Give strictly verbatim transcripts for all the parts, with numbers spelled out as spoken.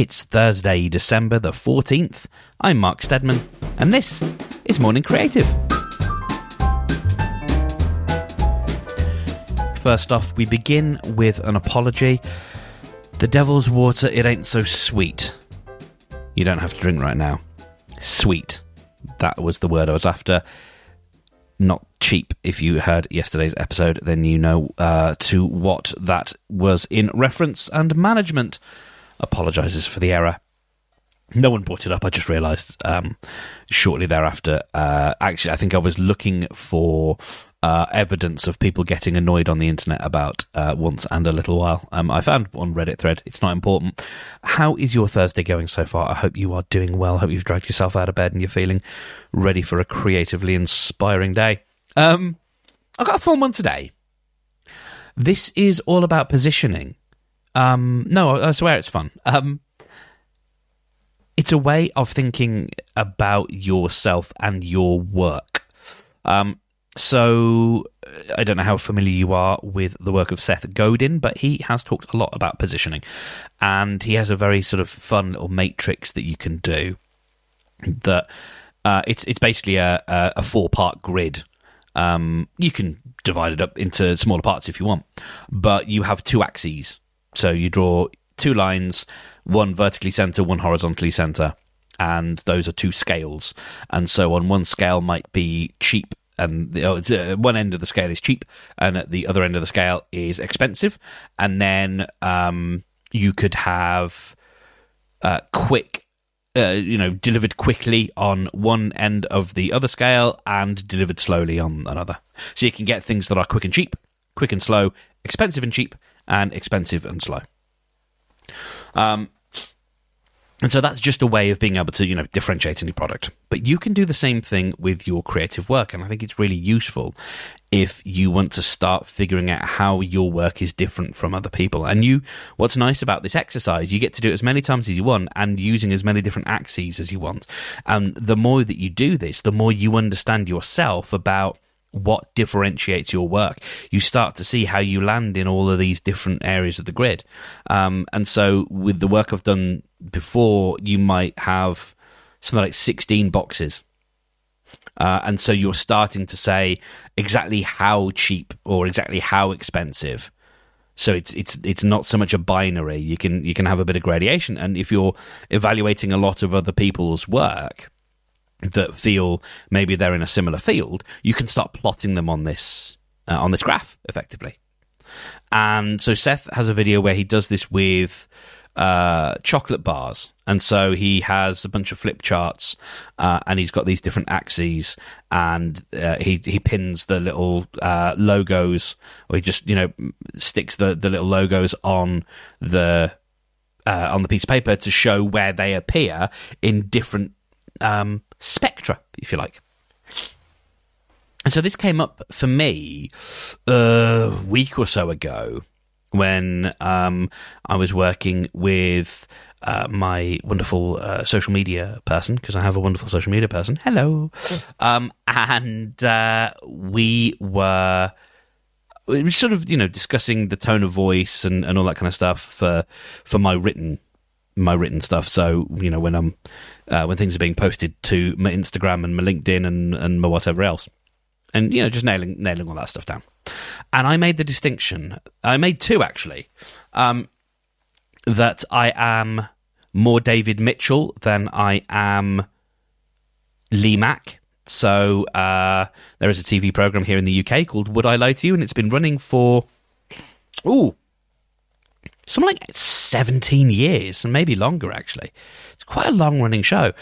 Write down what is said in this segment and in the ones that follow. It's Thursday, December the fourteenth. I'm Mark Steadman, and this is Morning Creative. First off, we begin with an apology. The devil's water, it ain't so sweet. You don't have to drink right now. Sweet. That was the word I was after. Not cheap. If you heard yesterday's episode, then you know uh, to what that was in reference, and management apologises for the error. No one brought it up, I just realised um, shortly thereafter. Uh, actually, I think I was looking for uh, evidence of people getting annoyed on the internet about uh, Once and a Little While. Um, I found one Reddit thread. It's not important. How is your Thursday going so far? I hope you are doing well. I hope you've dragged yourself out of bed and you're feeling ready for a creatively inspiring day. Um, I got a fun one today. This is all about positioning. Um, no, I swear it's fun. Um, it's a way of thinking about yourself and your work. Um, so I don't know how familiar you are with the work of Seth Godin, but he has talked a lot about positioning, and he has a very sort of fun little matrix that you can do. That uh, it's it's basically a, a four part grid. Um, you can divide it up into smaller parts if you want, but you have two axes. So you draw two lines, one vertically centre, one horizontally centre, and those are two scales. And so on one scale might be cheap, and the, oh, it's, uh, one end of the scale is cheap, and at the other end of the scale is expensive. And then um, you could have uh, quick, uh, you know, delivered quickly on one end of the other scale and delivered slowly on another. So you can get things that are quick and cheap, quick and slow, expensive and cheap, and expensive and slow. Um, and so that's just a way of being able to, you know, differentiate any product. But you can do the same thing with your creative work, and I think it's really useful if you want to start figuring out how your work is different from other people. And you, what's nice about this exercise, you get to do it as many times as you want and using as many different axes as you want. And the more that you do this, the more you understand yourself about what differentiates your work. You start to see how you land in all of these different areas of the grid. Um, and so with the work I've done before, you might have something like sixteen boxes. Uh, and so you're starting to say exactly how cheap or exactly how expensive. So it's it's it's not so much a binary. You can you can have a bit of gradation. And if you're evaluating a lot of other people's work that feel maybe they're in a similar field, you can start plotting them on this uh, on this graph, effectively. And so Seth has a video where he does this with uh, chocolate bars. And so he has a bunch of flip charts, uh, and he's got these different axes, and uh, he he pins the little uh, logos, or he just, you know, sticks the, the little logos on the uh, on the piece of paper to show where they appear in different Um, spectra, if you like. And so this came up for me uh, a week or so ago when um, I was working with uh, my wonderful uh, social media person, because I have a wonderful social media person. Hello. Um, and uh, we were we were sort of, you know, discussing the tone of voice and, and all that kind of stuff for for my written my written stuff. So, you know, when I'm uh, when things are being posted to my Instagram and my LinkedIn and, and my whatever else, and, you know, just nailing nailing all that stuff down. And I made the distinction, I made two actually, um, that I am more David Mitchell than I am Lee Mack. So uh, there is a T V programme here in the U K called Would I Lie to You, and it's been running for, ooh, something like seventeen years, and maybe longer, actually. It's quite a long-running show.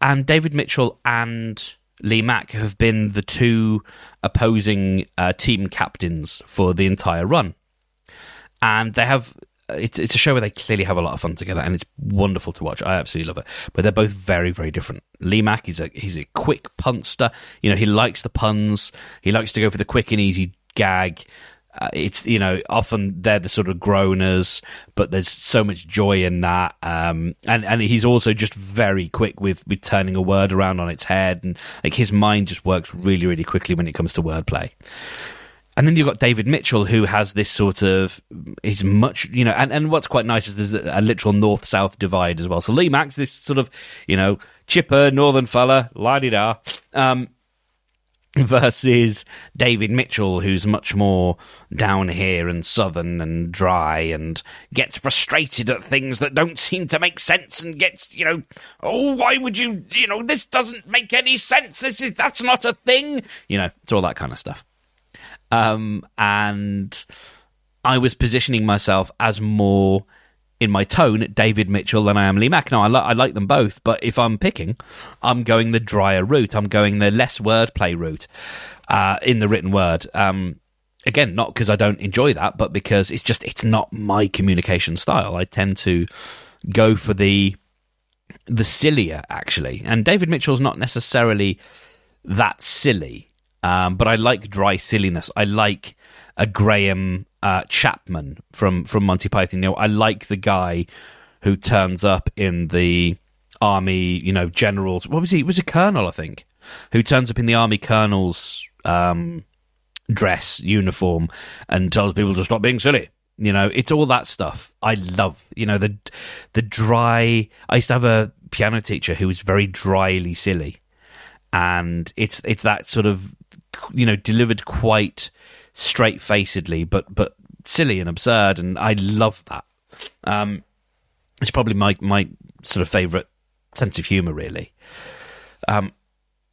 And David Mitchell and Lee Mack have been the two opposing uh, team captains for the entire run. And they have... It's, it's a show where they clearly have a lot of fun together, and it's wonderful to watch. I absolutely love it. But they're both very, very different. Lee Mack is a, he's a quick punster. You know, he likes the puns. He likes to go for the quick and easy gag. Uh, it's, you know, often they're the sort of groaners, but there's so much joy in that. Um, and, and he's also just very quick with, with turning a word around on its head. And like his mind just works really, really quickly when it comes to wordplay. And then you've got David Mitchell, who has this sort of, he's much, you know, and, and what's quite nice is there's a, a literal north-south divide as well. So Lee Mack's this sort of, you know, chipper northern fella, la-di-da, um, versus David Mitchell, who's much more down here and southern and dry and gets frustrated at things that don't seem to make sense and gets, you know, oh, why would you, you know, this doesn't make any sense. This is, that's not a thing. You know, it's all that kind of stuff. Um, and I was positioning myself as more in my tone David Mitchell than I am Lee Mack. Now, I, li- I like them both, but if I'm picking, I'm going the drier route. I'm going the less wordplay route uh, in the written word. Um, again, not because I don't enjoy that, but because it's just, it's not my communication style. I tend to go for the the sillier, actually. And David Mitchell's not necessarily that silly. Um, but I like dry silliness. I like a Graham uh, Chapman from, from Monty Python. You know, I like the guy who turns up in the army, you know, general's... What was he? He was a colonel, I think, who turns up in the army colonel's um, dress, uniform, and tells people to stop being silly. You know, it's all that stuff I love. You know, the the dry... I used to have a piano teacher who was very dryly silly. And it's it's that sort of... you know, delivered quite straight-facedly, but but silly and absurd, and I love that. Um, it's probably my my sort of favourite sense of humour, really. Um,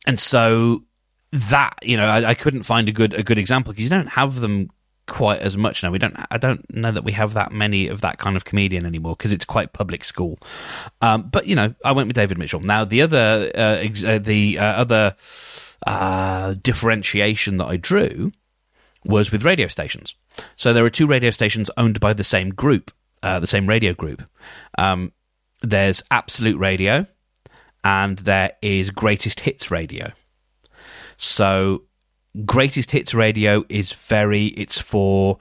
and so that, you know, I, I couldn't find a good a good example because you don't have them quite as much now. We don't. I don't know that we have that many of that kind of comedian anymore because it's quite public school. Um, but you know, I went with David Mitchell. Now the other uh, ex- uh, the uh, other. Uh, differentiation that I drew was with radio stations. So there are two radio stations owned by the same group, uh, the same radio group. Um, there's Absolute Radio and there is Greatest Hits Radio. So Greatest Hits Radio is very, it's for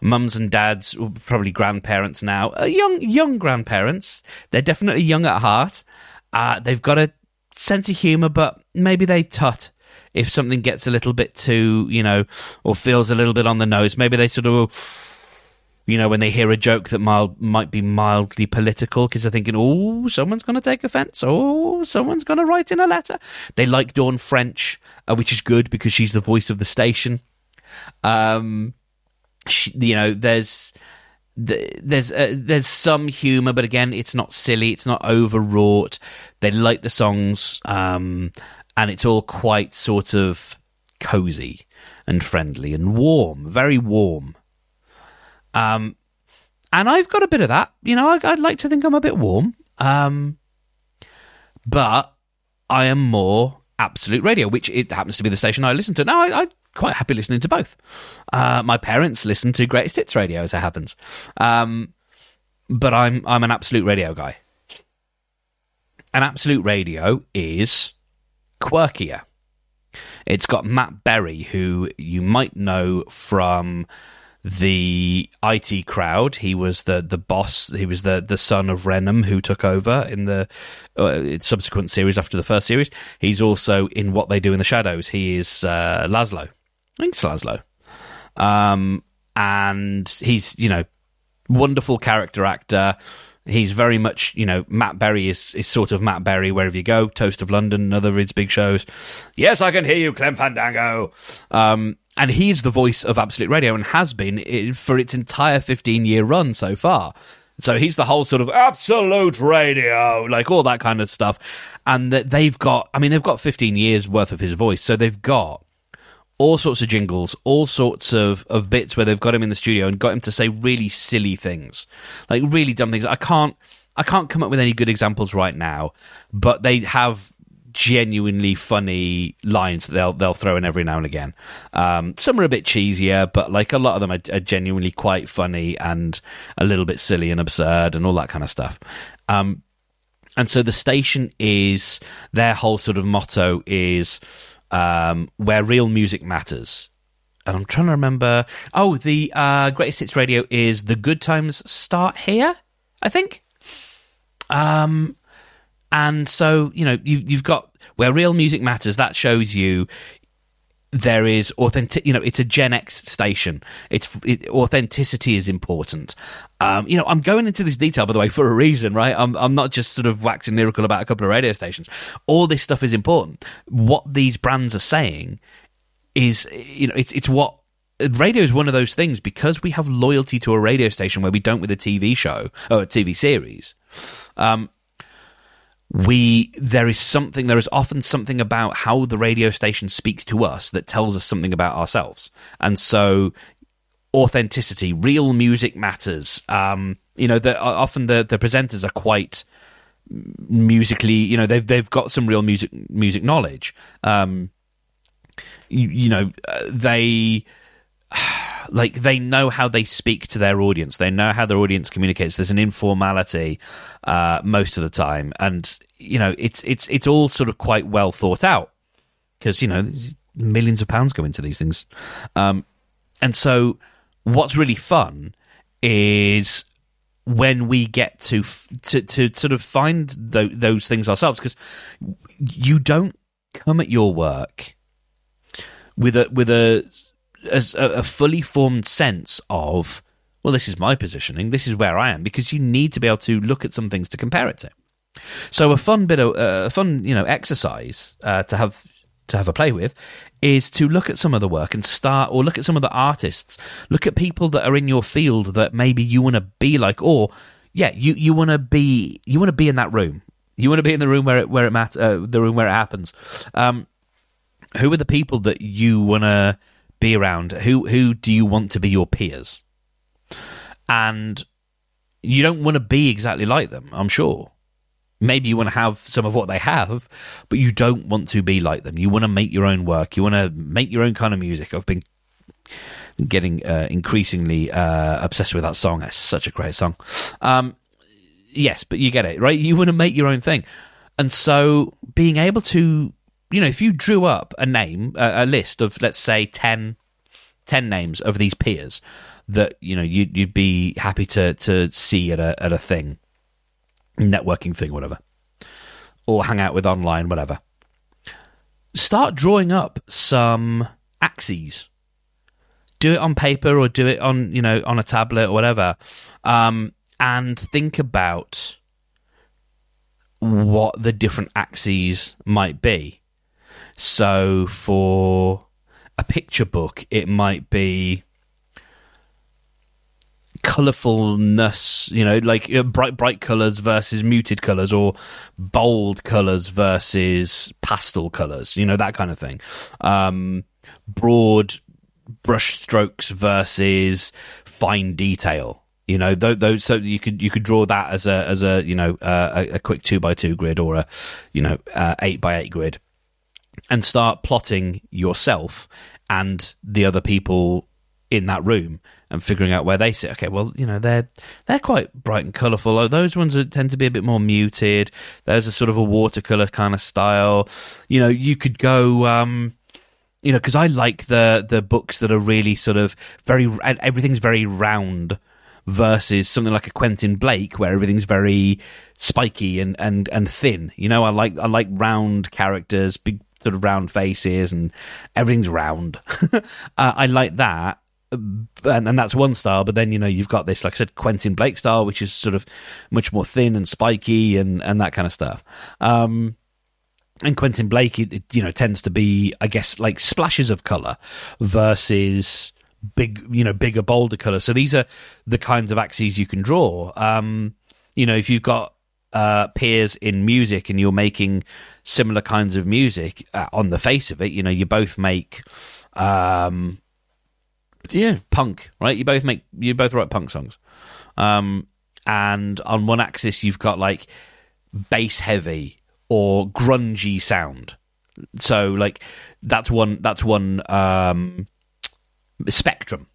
mums and dads, probably grandparents now, uh, young, young grandparents. They're definitely young at heart. Uh, they've got a sense of humour, but maybe they tut. If something gets a little bit too, you know, or feels a little bit on the nose, maybe they sort of, you know, when they hear a joke that mild, might be mildly political because they're thinking, oh, someone's going to take offence. Oh, someone's going to write in a letter. They like Dawn French, uh, which is good because she's the voice of the station. Um, she, you know, there's... There's uh, there's some humour, but again, it's not silly. It's not overwrought. They like the songs, um, and it's all quite sort of cosy and friendly and warm, very warm. Um, and I've got a bit of that. You know, I, I'd like to think I'm a bit warm, um, but I am more Absolute Radio, which it happens to be the station I listen to. Now, I... I quite happy listening to both. Uh, my parents listen to Greatest Hits Radio, as it happens. Um, but I'm I'm an Absolute Radio guy. And Absolute Radio is quirkier. It's got Matt Berry, who you might know from the I T Crowd. He was the, the boss. He was the, the son of Reynholm, who took over in the uh, subsequent series after the first series. He's also in What They Do in the Shadows. He is uh, Laszlo. I think it's Laszlo. Um, and he's, you know, wonderful character actor. He's very much, you know, Matt Berry is, is sort of Matt Berry wherever you go. Toast of London, another of his big shows. Yes, I can hear you, Clem Fandango. Um, and he's the voice of Absolute Radio and has been for its entire fifteen-year run so far. So he's the whole sort of Absolute Radio, like all that kind of stuff. And that they've got, I mean, they've got fifteen years worth of his voice. So they've got all sorts of jingles, all sorts of, of bits where they've got him in the studio and got him to say really silly things, like really dumb things. I can't I can't come up with any good examples right now, but they have genuinely funny lines that they'll they'll throw in every now and again. Um, some are a bit cheesier, but like a lot of them are, are genuinely quite funny and a little bit silly and absurd and all that kind of stuff. Um, and so the station is, their whole sort of motto is... Um, where real music matters. And I'm trying to remember... Oh, the uh, Greatest Hits Radio is The Good Times Start Here, I think. Um, and so, you know, you, you've got Where Real Music Matters. That shows you there is authentic, you know, it's a Gen X station. It's it, authenticity is important. Um, you know, I'm going into this detail, by the way, for a reason, right? I'm I'm not just sort of waxing lyrical about a couple of radio stations. All this stuff is important. What these brands are saying is, you know, it's it's what radio is. One of those things, because we have loyalty to a radio station where we don't with a T V show or a T V series. Um, We there is something there is often something about how the radio station speaks to us that tells us something about ourselves, and so authenticity, real music matters. Um, you know, the, often the, the presenters are quite musically, you know, they've they've got some real music music knowledge. Um, you, you know, they. Like, they know how they speak to their audience. They know how their audience communicates. There's an informality uh, most of the time, and you know it's it's it's all sort of quite well thought out because you know millions of pounds go into these things, um, and so what's really fun is when we get to f- to, to sort of find th- those things ourselves, because you don't come at your work with a with a as a, a fully formed sense of, well, this is my positioning, this is where I am, because you need to be able to look at some things to compare it to. So a fun bit of uh, a fun, you know, exercise uh, to have to have a play with is to look at some of the work and start, or look at some of the artists, look at people that are in your field that maybe you want to be like, or yeah, you you want to be you want to be in that room, you want to be in the room where it where it matters, uh, the room where it happens. Um, who are the people that you want to be around? Who who do you want to be your peers? And you don't want to be exactly like them, I'm sure. Maybe you want to have some of what they have, but you don't want to be like them. You want to make your own work, you want to make your own kind of music. I've been getting uh, increasingly uh, obsessed with that song. That's such a great song. Um, yes, but you get it, right? You want to make your own thing. And so being able to, you know, if you drew up a name, a, a list of, let's say, ten, ten names of these peers that, you know, you'd, you'd be happy to, to see at a, at a thing, networking thing, whatever, or hang out with online, whatever. Start drawing up some axes. Do it on paper or do it on, you know, on a tablet or whatever, um, and think about what the different axes might be. So for a picture book, it might be colourfulness, you know, like bright, bright colours versus muted colours, or bold colours versus pastel colours, you know, that kind of thing. Um, broad brush strokes versus fine detail. You know, those, those, so you could you could draw that as a as a you know uh, a, a quick two by two grid, or a you know uh, eight by eight grid. And start plotting yourself and the other people in that room and figuring out where they sit. Okay, well, you know, they're they're quite bright and colourful. Oh, those ones are, tend to be a bit more muted. There's a sort of a watercolour kind of style. You know, you could go, um, you know, because I like the the books that are really sort of very, everything's very round, versus something like a Quentin Blake where everything's very spiky and, and, and thin. You know, I like I like round characters, big sort of round faces, and everything's round. uh, I like that, and, and that's one style. But then, you know, you've got this, like I said, Quentin Blake style, which is sort of much more thin and spiky and, and that kind of stuff. Um, and Quentin Blake, it, it, you know, tends to be, I guess, like splashes of colour versus big, you know, bigger, bolder colour. So these are the kinds of axes you can draw. Um, you know, if you've got Uh, peers in music and you're making similar kinds of music, uh, on the face of it, you know, you both make um yeah punk, right? You both make you both write punk songs, um and on one axis you've got like bass heavy or grungy sound. So like that's one that's one um spectrum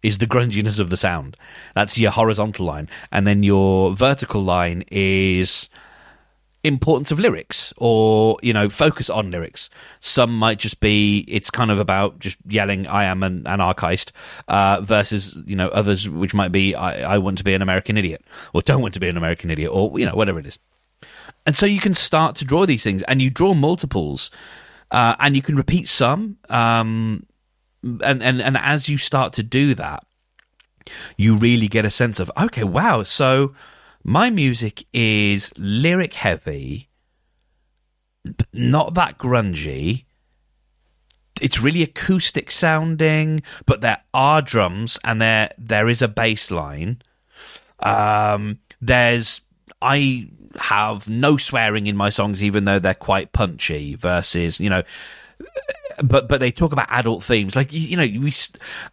is the grunginess of the sound. That's your horizontal line. And then your vertical line is importance of lyrics, or, you know, focus on lyrics. Some might just be, it's kind of about just yelling, I am an anarchist, uh, versus, you know, others, which might be, I, I want to be an American idiot, or don't want to be an American idiot, or, you know, whatever it is. And so you can start to draw these things, and you draw multiples, uh, and you can repeat some. Um, and, and and as you start to do that, you really get a sense of, okay, wow, so my music is lyric heavy, not that grungy. It's really acoustic sounding, but there are drums and there there is a bass line. Um, there's I have no swearing in my songs, even though they're quite punchy. Versus, you know, but but they talk about adult themes, like you, you know, we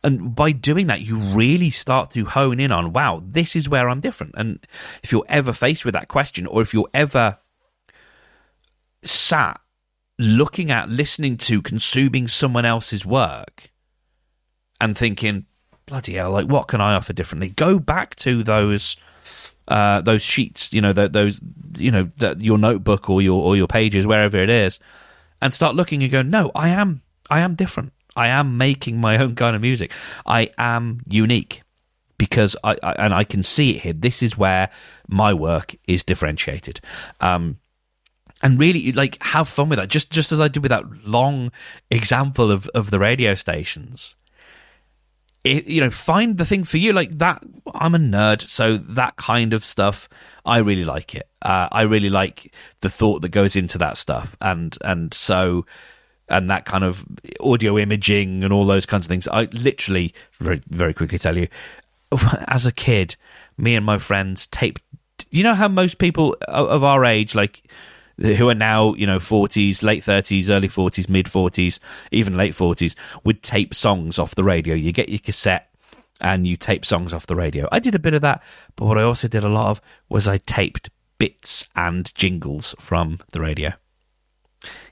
and by doing that, you really start to hone in on, wow, this is where I'm different. And if you're ever faced with that question, or if you're ever sat looking at, listening to, consuming someone else's work and thinking, bloody hell, like, what can I offer differently? Go back to those uh, those sheets, you know, the, those, you know, the, your notebook or your or your pages, wherever it is, and start looking and go, no, I am, I am different. I am making my own kind of music. I am unique because I, I and I can see it here. This is where my work is differentiated. Um, And really, like, have fun with that. Just just as I did with that long example of, of the radio stations. It, you know, find the thing for you. Like, that, I'm a nerd, so that kind of stuff, I really like it. Uh, I really like the thought that goes into that stuff. And and so, and that kind of audio imaging and all those kinds of things. I literally, very, very quickly tell you, as a kid, me and my friends taped, you know how most people of our age, like, who are now, you know, forties, late thirties, early forties, mid forties, even late forties, would tape songs off the radio. You get your cassette and you tape songs off the radio. I did a bit of that, but what I also did a lot of was I taped bits and jingles from the radio.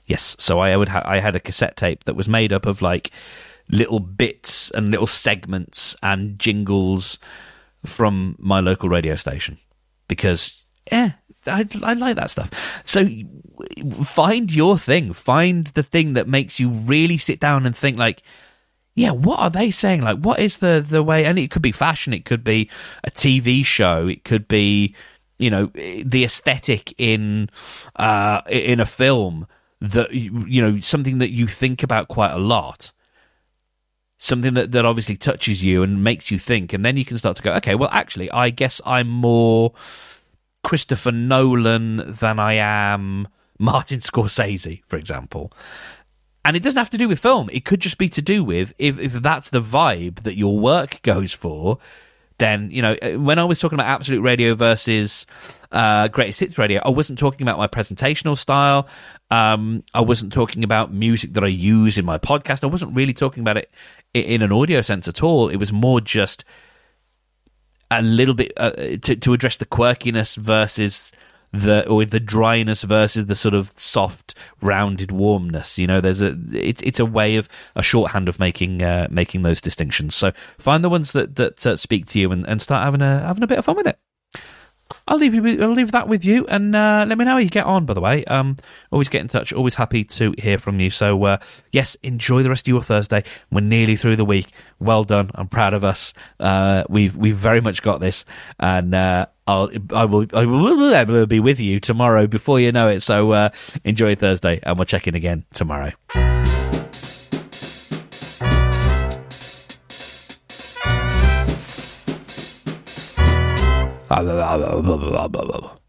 Yes, so I would ha- I had a cassette tape that was made up of, like, little bits and little segments and jingles from my local radio station because, eh, I, I like that stuff. So find your thing. Find the thing that makes you really sit down and think, like, yeah, what are they saying? Like, what is the, the way? And it could be fashion. It could be a T V show. It could be, you know, the aesthetic in uh, in a film that, you know, something that you think about quite a lot. Something that, that obviously touches you and makes you think. And then you can start to go, okay, well, actually, I guess I'm more Christopher Nolan than I am Martin Scorsese, for example. And it doesn't have to do with film. It could just be to do with, if, if that's the vibe that your work goes for, then, you know, when I was talking about Absolute Radio versus uh, Greatest Hits Radio, I wasn't talking about my presentational style. Um, I wasn't talking about music that I use in my podcast. I wasn't really talking about it in an audio sense at all. It was more just a little bit uh, to to address the quirkiness versus the or the dryness versus the sort of soft, rounded warmness. You know, there's a it's it's a way of a shorthand of making uh, making those distinctions. So find the ones that that uh, speak to you and, and start having a having a bit of fun with it. I'll leave you. I'll leave that with you, and uh, let me know how you get on. By the way, um, always get in touch. Always happy to hear from you. So uh, yes, enjoy the rest of your Thursday. We're nearly through the week. Well done. I'm proud of us. Uh, we've we've very much got this, and uh, I'll I will I will be with you tomorrow before you know it. So uh, enjoy Thursday, and we'll check in again tomorrow. Blah, blah, blah, blah, blah, blah, blah, blah.